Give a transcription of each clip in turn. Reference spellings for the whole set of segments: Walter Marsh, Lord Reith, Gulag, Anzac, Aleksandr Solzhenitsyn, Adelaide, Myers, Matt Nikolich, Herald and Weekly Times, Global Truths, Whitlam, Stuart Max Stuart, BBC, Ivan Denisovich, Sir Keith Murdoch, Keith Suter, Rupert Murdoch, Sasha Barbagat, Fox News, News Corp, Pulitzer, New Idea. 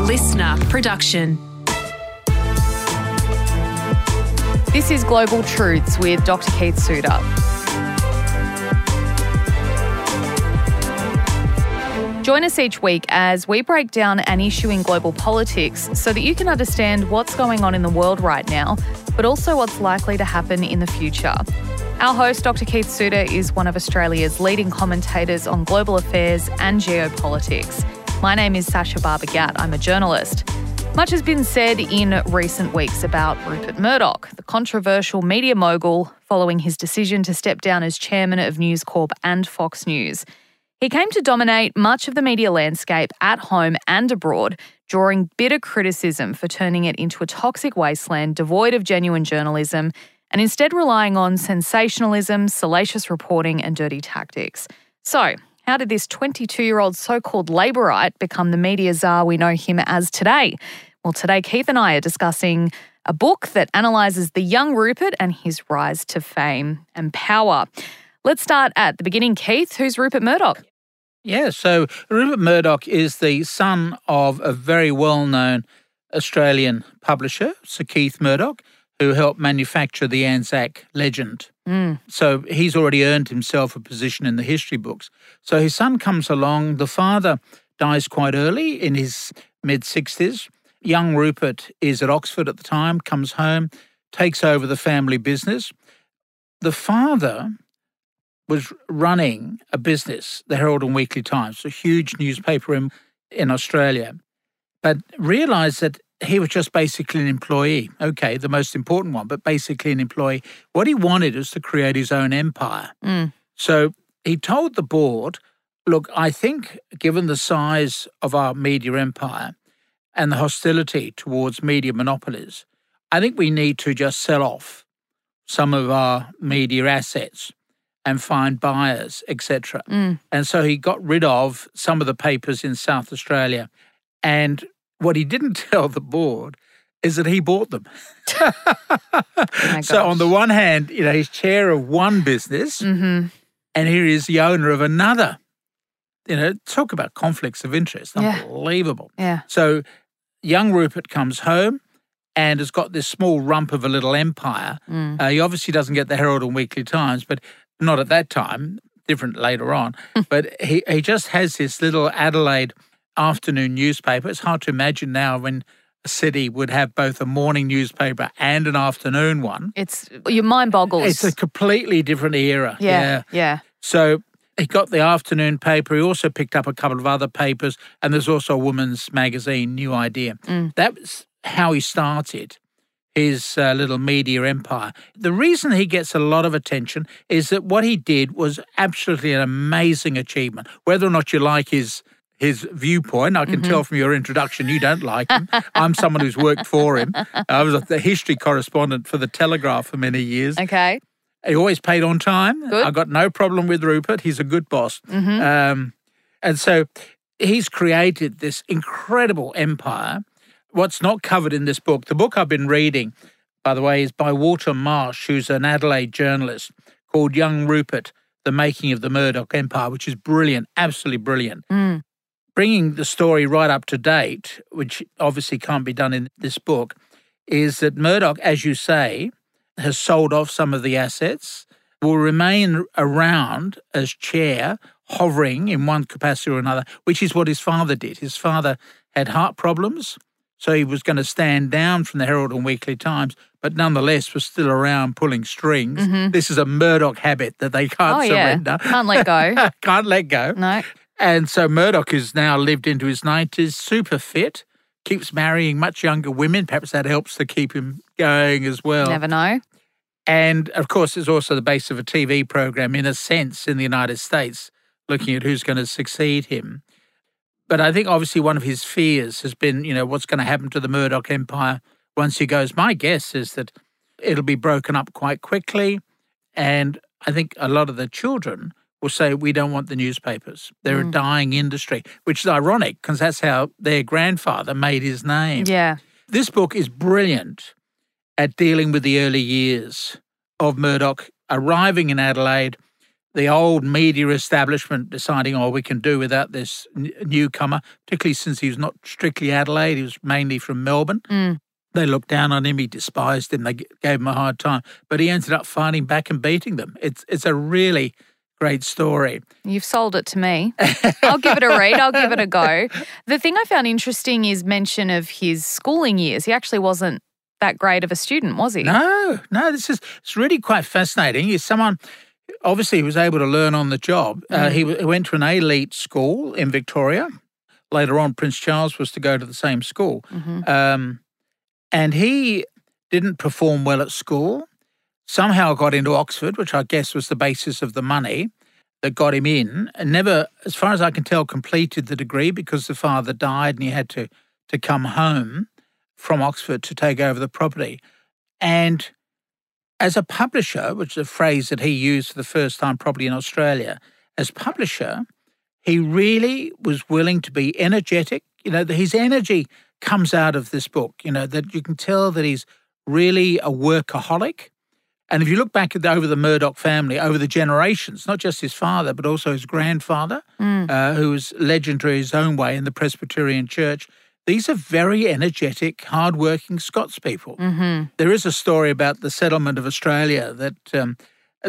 a listener production. This is Global Truths with Dr. Keith Suter. Join us each week as we break down an issue in global politics so that you can understand what's going on in the world right now, but also what's likely to happen in the future. Our host, Dr. Keith Suter, is one of Australia's leading commentators on global affairs and geopolitics. My name is Sasha Barbagat. I'm a journalist. Much has been said in recent weeks about Rupert Murdoch, the controversial media mogul, following his decision to step down as chairman of News Corp and Fox News. He came to dominate much of the media landscape at home and abroad, drawing bitter criticism for turning it into a toxic wasteland devoid of genuine journalism and instead relying on sensationalism, salacious reporting and dirty tactics. So, how did this 22-year-old so-called Labourite become the media czar we know him as today? Well, today Keith and I are discussing a book that analyses the young Rupert and his rise to fame and power. Let's start at the beginning. Keith, who's Rupert Murdoch? Yeah, so Rupert Murdoch is the son of a very well-known Australian publisher, Sir Keith Murdoch, who helped manufacture the Anzac legend. Mm. So he's already earned himself a position in the history books. So his son comes along. The father dies quite early in his mid-60s. Young Rupert is at Oxford at the time, comes home, takes over the family business. The father was running a business, the Herald and Weekly Times, a huge newspaper in Australia, but realised that he was just basically an employee. Okay, the most important one, but basically an employee. What he wanted was to create his own empire. Mm. So he told the board, look, I think given the size of our media empire and the hostility towards media monopolies, I think we need to just sell off some of our media assets and find buyers, etc. Mm. And so he got rid of some of the papers in South Australia. And what he didn't tell the board is that he bought them. So on the one hand, you know, he's chair of one business, mm-hmm. and here is the owner of another. You know, talk about conflicts of interest. Unbelievable. Yeah. So young Rupert comes home and has got this small rump of a little empire. Mm. He obviously doesn't get the Herald and Weekly Times, but not at that time, different later on. But he just has this little Adelaide afternoon newspaper. It's hard to imagine now when a city would have both a morning newspaper and an afternoon one. It's, your mind boggles. It's a completely different era. Yeah. So he got the afternoon paper. He also picked up a couple of other papers, and there's also a women's magazine, New Idea. Mm. That was how he started his little media empire. The reason he gets a lot of attention is that what he did was absolutely an amazing achievement. Whether or not you like his viewpoint, I can mm-hmm. tell from your introduction you don't like him. I'm someone who's worked for him. I was the history correspondent for The Telegraph for many years. Okay. He always paid on time. Good. I got no problem with Rupert. He's a good boss. Mm-hmm. And so he's created this incredible empire. What's not covered in this book, the book I've been reading, by the way, is by Walter Marsh, who's an Adelaide journalist, called Young Rupert, The Making of the Murdoch Empire, which is brilliant, absolutely brilliant. Mm. Bringing the story right up to date, which obviously can't be done in this book, is that Murdoch, as you say, has sold off some of the assets, will remain around as chair, hovering in one capacity or another, which is what his father did. His father had heart problems, so he was going to stand down from the Herald and Weekly Times, but nonetheless was still around pulling strings. Mm-hmm. This is a Murdoch habit that they can't surrender. Yeah. Can't let go. Can't let go. No. And so Murdoch has now lived into his 90s, super fit, keeps marrying much younger women. Perhaps that helps to keep him going as well. Never know. And, of course, it's also the base of a TV program, in a sense, in the United States, looking at who's going to succeed him. But I think obviously one of his fears has been, you know, what's going to happen to the Murdoch empire once he goes. My guess is that it'll be broken up quite quickly. And I think a lot of the children will say, we don't want the newspapers. They're a dying industry, which is ironic because that's how their grandfather made his name. Yeah. This book is brilliant at dealing with the early years of Murdoch arriving in Adelaide, the old media establishment deciding, oh, we can do without this newcomer, particularly since he was not strictly Adelaide, he was mainly from Melbourne. Mm. They looked down on him, he despised him, they gave him a hard time. But he ended up fighting back and beating them. It's a really great story. You've sold it to me. I'll give it a read. I'll give it a go. The thing I found interesting is mention of his schooling years. He actually wasn't that great of a student, was he? No. It's really quite fascinating. He's someone, obviously, he was able to learn on the job. He went to an elite school in Victoria. Later on, Prince Charles was to go to the same school. Mm-hmm. And he didn't perform well at school. Somehow got into Oxford, which I guess was the basis of the money that got him in, and never, as far as I can tell, completed the degree because the father died and he had to come home from Oxford to take over the property. And as a publisher, which is a phrase that he used for the first time probably in Australia, as publisher, he really was willing to be energetic. You know, his energy comes out of this book, you know, that you can tell that he's really a workaholic. And if you look back over the Murdoch family, over the generations, not just his father, but also his grandfather, who was legendary his own way in the Presbyterian Church, these are very energetic, hardworking Scots people. Mm-hmm. There is a story about the settlement of Australia that,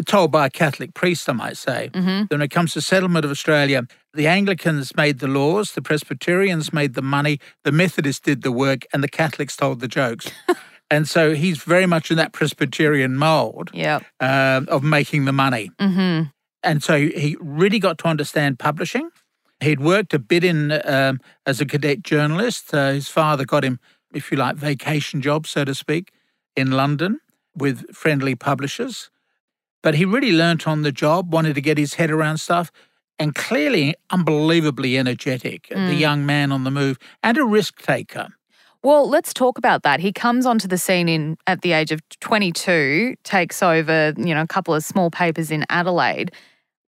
told by a Catholic priest, I might say, mm-hmm. When it comes to settlement of Australia, the Anglicans made the laws, the Presbyterians made the money, the Methodists did the work, and the Catholics told the jokes. And so he's very much in that Presbyterian mould of making the money. Mm-hmm. And so he really got to understand publishing. He'd worked a bit in as a cadet journalist. His father got him, if you like, vacation jobs, so to speak, in London with friendly publishers. But he really learnt on the job, wanted to get his head around stuff, and clearly unbelievably energetic, the young man on the move, and a risk taker. Well, let's talk about that. He comes onto the scene at the age of 22, takes over, you know, a couple of small papers in Adelaide.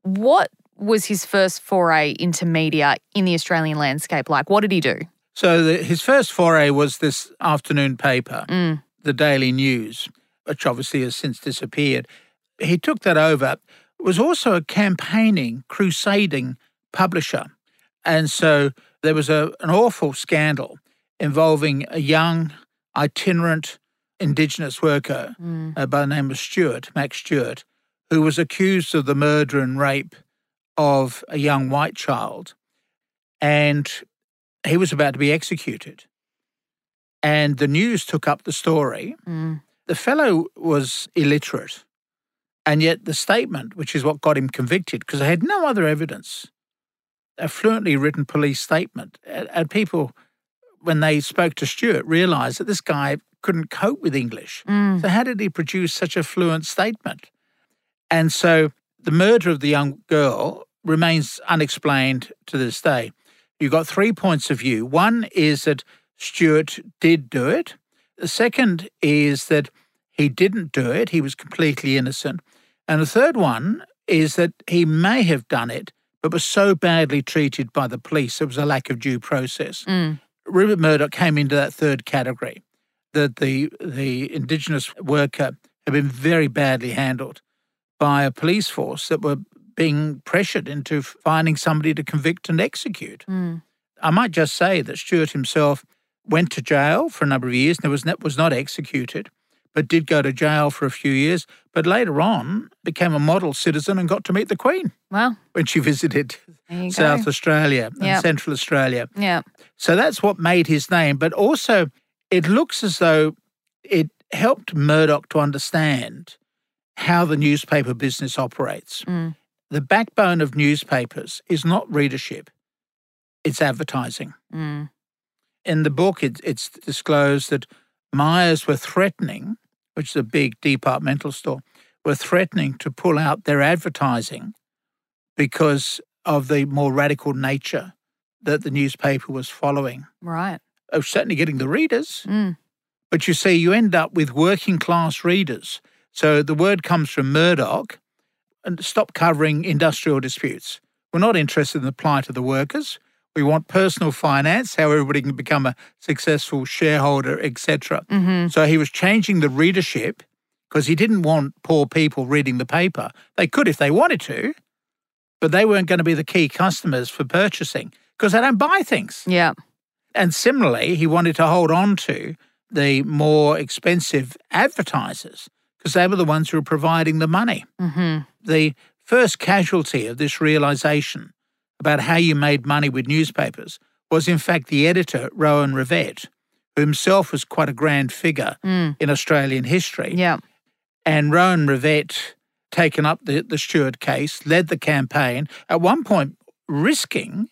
What was his first foray into media in the Australian landscape like? What did he do? So his first foray was this afternoon paper, the Daily News, which obviously has since disappeared. He took that over. It was also a campaigning, crusading publisher. And so there was an awful scandal involving a young, itinerant Indigenous worker by the name of Stuart, Max Stuart, who was accused of the murder and rape of a young white child. And he was about to be executed. And the news took up the story. The fellow was illiterate. And yet the statement, which is what got him convicted, because they had no other evidence, a fluently written police statement, and people, when they spoke to Stuart, realised that this guy couldn't cope with English. So how did he produce such a fluent statement? And so the murder of the young girl remains unexplained to this day. You've got 3 points of view. One is that Stuart did do it. The second is that he didn't do it. He was completely innocent. And the third one is that he may have done it, but was so badly treated by the police, there was a lack of due process. Rupert Murdoch came into that third category, that the Indigenous worker had been very badly handled by a police force that were being pressured into finding somebody to convict and execute. I might just say that Stuart himself went to jail for a number of years and was not executed, but did go to jail for a few years, but later on became a model citizen and got to meet the Queen. Wow. When she visited South Australia and Central Australia. Yeah. So that's what made his name. But also it looks as though it helped Murdoch to understand how the newspaper business operates. The backbone of newspapers is not readership, it's advertising. In the book, it's disclosed that Myers were threatening, which is a big departmental store, were threatening to pull out their advertising because of the more radical nature that the newspaper was following. Right. It was certainly getting the readers. But you see, you end up with working class readers. So the word comes from Murdoch, and stop covering industrial disputes. We're not interested in the plight of the workers. We want personal finance, how everybody can become a successful shareholder, etc. So he was changing the readership, because he didn't want poor people reading the paper. They could if they wanted to, but they weren't going to be the key customers for purchasing because they don't buy things. Yeah. And similarly, he wanted to hold on to the more expensive advertisers because they were the ones who were providing the money. Mm-hmm. The first casualty of this realisation about how you made money with newspapers was, in fact, the editor, Rowan Rivett, who himself was quite a grand figure in Australian history. Yeah. And Rowan Rivett, taken up the Stuart case, led the campaign, at one point risking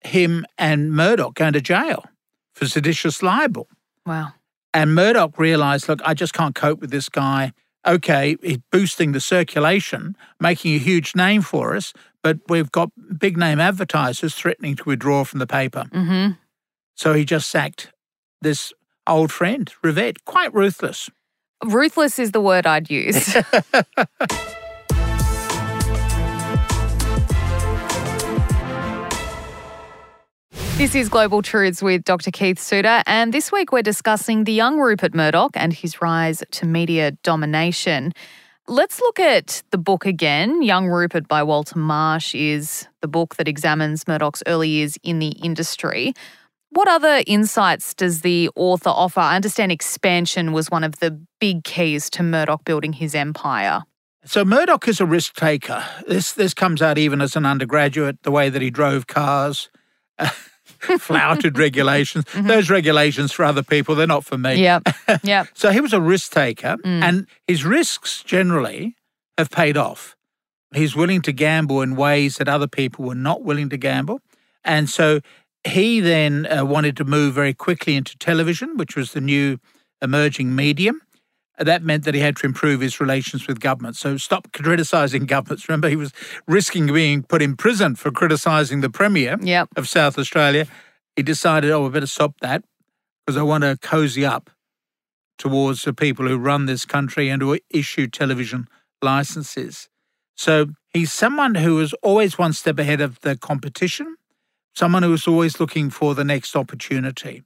him and Murdoch going to jail for seditious libel. Wow. And Murdoch realised, look, I just can't cope with this guy. Okay, he's boosting the circulation, making a huge name for us, but we've got big-name advertisers threatening to withdraw from the paper. Mm-hmm. So he just sacked this old friend, Rivett, quite ruthless. Ruthless is the word I'd use. This is Global Truths with Dr. Keith Suter, and this week we're discussing the young Rupert Murdoch and his rise to media domination. Let's look at the book again. Young Rupert by Walter Marsh is the book that examines Murdoch's early years in the industry. What other insights does the author offer? I understand expansion was one of the big keys to Murdoch building his empire. So Murdoch is a risk taker. This comes out even as an undergraduate, the way that he drove cars. Flouted regulations. Mm-hmm. Those regulations for other people, they're not for me. Yeah, yeah. So he was a risk taker, and his risks generally have paid off. He's willing to gamble in ways that other people were not willing to gamble. And so he then wanted to move very quickly into television, which was the new emerging medium. That meant that he had to improve his relations with government. So stop criticising governments. Remember, he was risking being put in prison for criticising the Premier of South Australia. He decided, oh, I better stop that because I want to cosy up towards the people who run this country and who issue television licences. So he's someone who was always one step ahead of the competition, someone who was always looking for the next opportunity.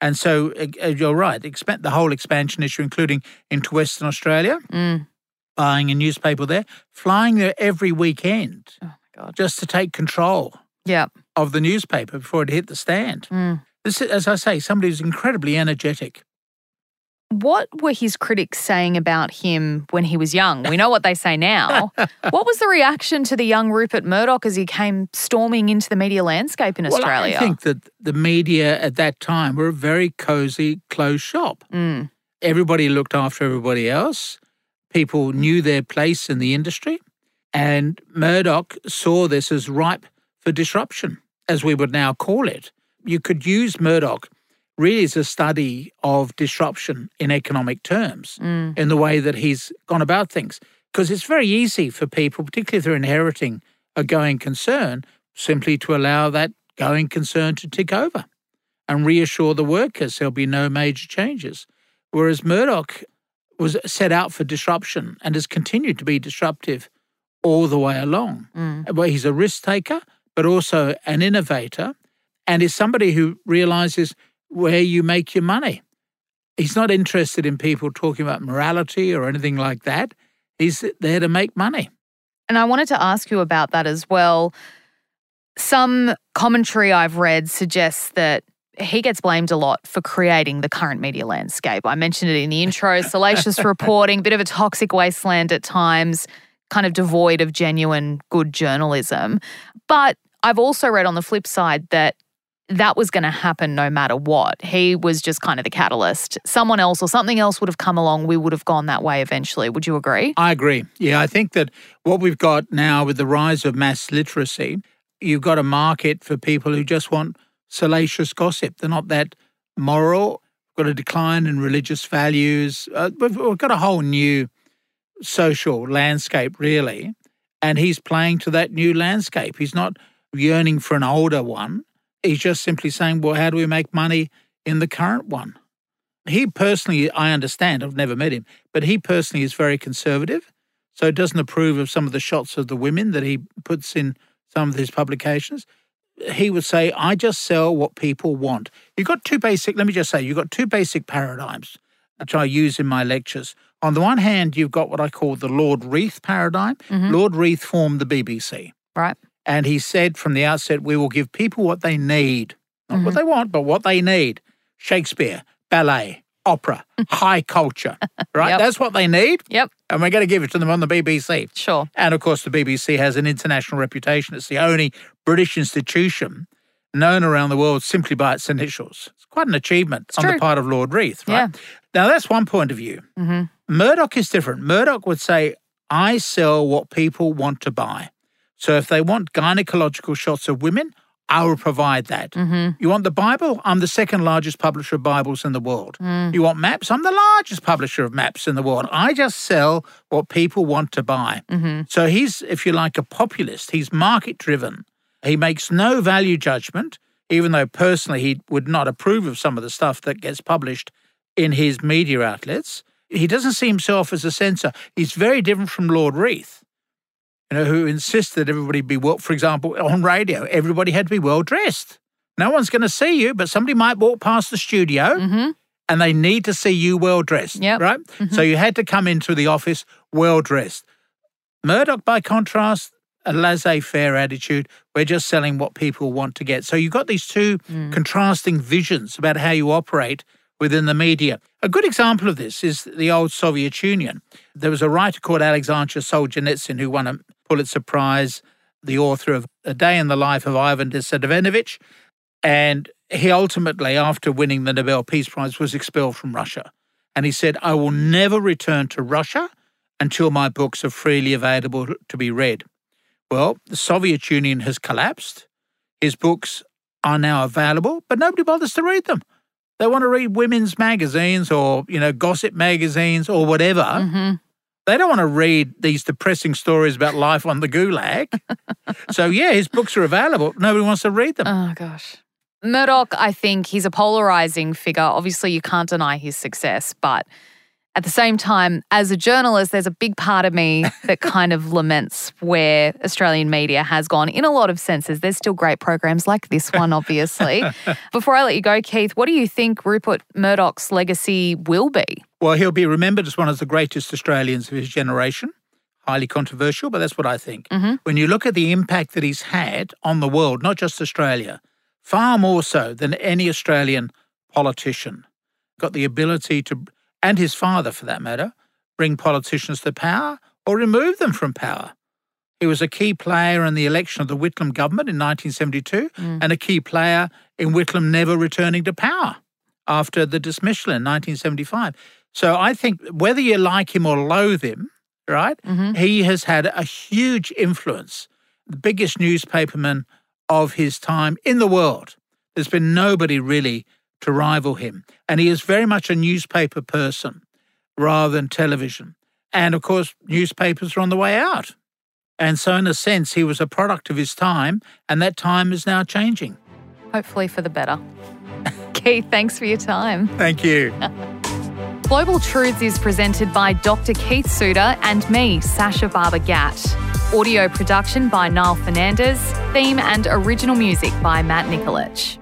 And so you're right, the whole expansion issue, including into Western Australia, buying a newspaper there, flying there every weekend, oh my God, just to take control of the newspaper before it hit the stand. This is, as I say, somebody who's incredibly energetic. What were his critics saying about him when he was young? We know what they say now. What was the reaction to the young Rupert Murdoch as he came storming into the media landscape in Australia? I think that the media at that time were a very cosy, closed shop. Everybody looked after everybody else. People knew their place in the industry. And Murdoch saw this as ripe for disruption, as we would now call it. You could use Murdoch really is a study of disruption in economic terms in the way that he's gone about things. Because it's very easy for people, particularly if they're inheriting a going concern, simply to allow that going concern to tick over and reassure the workers there'll be no major changes. Whereas Murdoch was set out for disruption and has continued to be disruptive all the way along. Well, he's a risk taker, but also an innovator, and is somebody who realises where you make your money. He's not interested in people talking about morality or anything like that. He's there to make money. And I wanted to ask you about that as well. Some commentary I've read suggests that he gets blamed a lot for creating the current media landscape. I mentioned it in the intro, salacious reporting, bit of a toxic wasteland at times, kind of devoid of genuine good journalism. But I've also read on the flip side that that was going to happen no matter what. He was just kind of the catalyst. Someone else or something else would have come along. We would have gone that way eventually. Would you agree? I agree. Yeah, I think that what we've got now with the rise of mass literacy, you've got a market for people who just want salacious gossip. They're not that moral. We've got a decline in religious values. We've got a whole new social landscape, really. And he's playing to that new landscape. He's not yearning for an older one. He's just simply saying, well, how do we make money in the current one? He personally, I understand, I've never met him, but he personally is very conservative, so doesn't approve of some of the shots of the women that he puts in some of his publications. He would say, I just sell what people want. You've got two basic paradigms. which I use in my lectures. On the one hand, you've got what I call the Lord Reith paradigm. Mm-hmm. Lord Reith formed the BBC. Right. And he said from the outset, we will give people what they need. Not what they want, but what they need. Shakespeare, ballet, opera, high culture, right? Yep. That's what they need. Yep. And we're going to give it to them on the BBC. Sure. And, of course, the BBC has an international reputation. It's the only British institution known around the world simply by its initials. It's quite an achievement on the part of Lord Reith, right? Yeah. Now, that's one point of view. Mm-hmm. Murdoch is different. Murdoch would say, I sell what people want to buy. So if they want gynecological shots of women, I will provide that. Mm-hmm. You want the Bible? I'm the second largest publisher of Bibles in the world. Mm. You want maps? I'm the largest publisher of maps in the world. I just sell what people want to buy. Mm-hmm. So he's, if you like, a populist. He's market-driven. He makes no value judgment, even though personally he would not approve of some of the stuff that gets published in his media outlets. He doesn't see himself as a censor. He's very different from Lord Reith, who insists that everybody be well, for example, on radio, everybody had to be well-dressed. No one's going to see you, but somebody might walk past the studio and they need to see you well-dressed, right? Mm-hmm. So you had to come into the office well-dressed. Murdoch, by contrast, a laissez-faire attitude. We're just selling what people want to get. So you've got these two contrasting visions about how you operate within the media. A good example of this is the old Soviet Union. There was a writer called Aleksandr Solzhenitsyn who won a Pulitzer Prize, the author of A Day in the Life of Ivan Denisovich, and he ultimately, after winning the Nobel Peace Prize, was expelled from Russia. And he said, I will never return to Russia until my books are freely available to be read. Well, the Soviet Union has collapsed. His books are now available, but nobody bothers to read them. They want to read women's magazines or, gossip magazines or whatever. Mm-hmm. They don't want to read these depressing stories about life on the gulag. So, his books are available. Nobody wants to read them. Oh, gosh. Murdoch, I think he's a polarising figure. Obviously, you can't deny his success, but at the same time, as a journalist, there's a big part of me that kind of laments where Australian media has gone in a lot of senses. There's still great programs like this one, obviously. Before I let you go, Keith, what do you think Rupert Murdoch's legacy will be? Well, he'll be remembered as one of the greatest Australians of his generation. Highly controversial, but that's what I think. Mm-hmm. When you look at the impact that he's had on the world, not just Australia, far more so than any Australian politician, got the ability to... and his father, for that matter, bring politicians to power or remove them from power. He was a key player in the election of the Whitlam government in 1972 and a key player in Whitlam never returning to power after the dismissal in 1975. So I think whether you like him or loathe him, right, he has had a huge influence, the biggest newspaperman of his time in the world. There's been nobody really to rival him. And he is very much a newspaper person rather than television. And, of course, newspapers are on the way out. And so, in a sense, he was a product of his time, and that time is now changing. Hopefully for the better. Keith, thanks for your time. Thank you. Global Truths is presented by Dr. Keith Suter and me, Sasha Barber Gatt. Audio production by Niall Fernandez. Theme and original music by Matt Nikolich.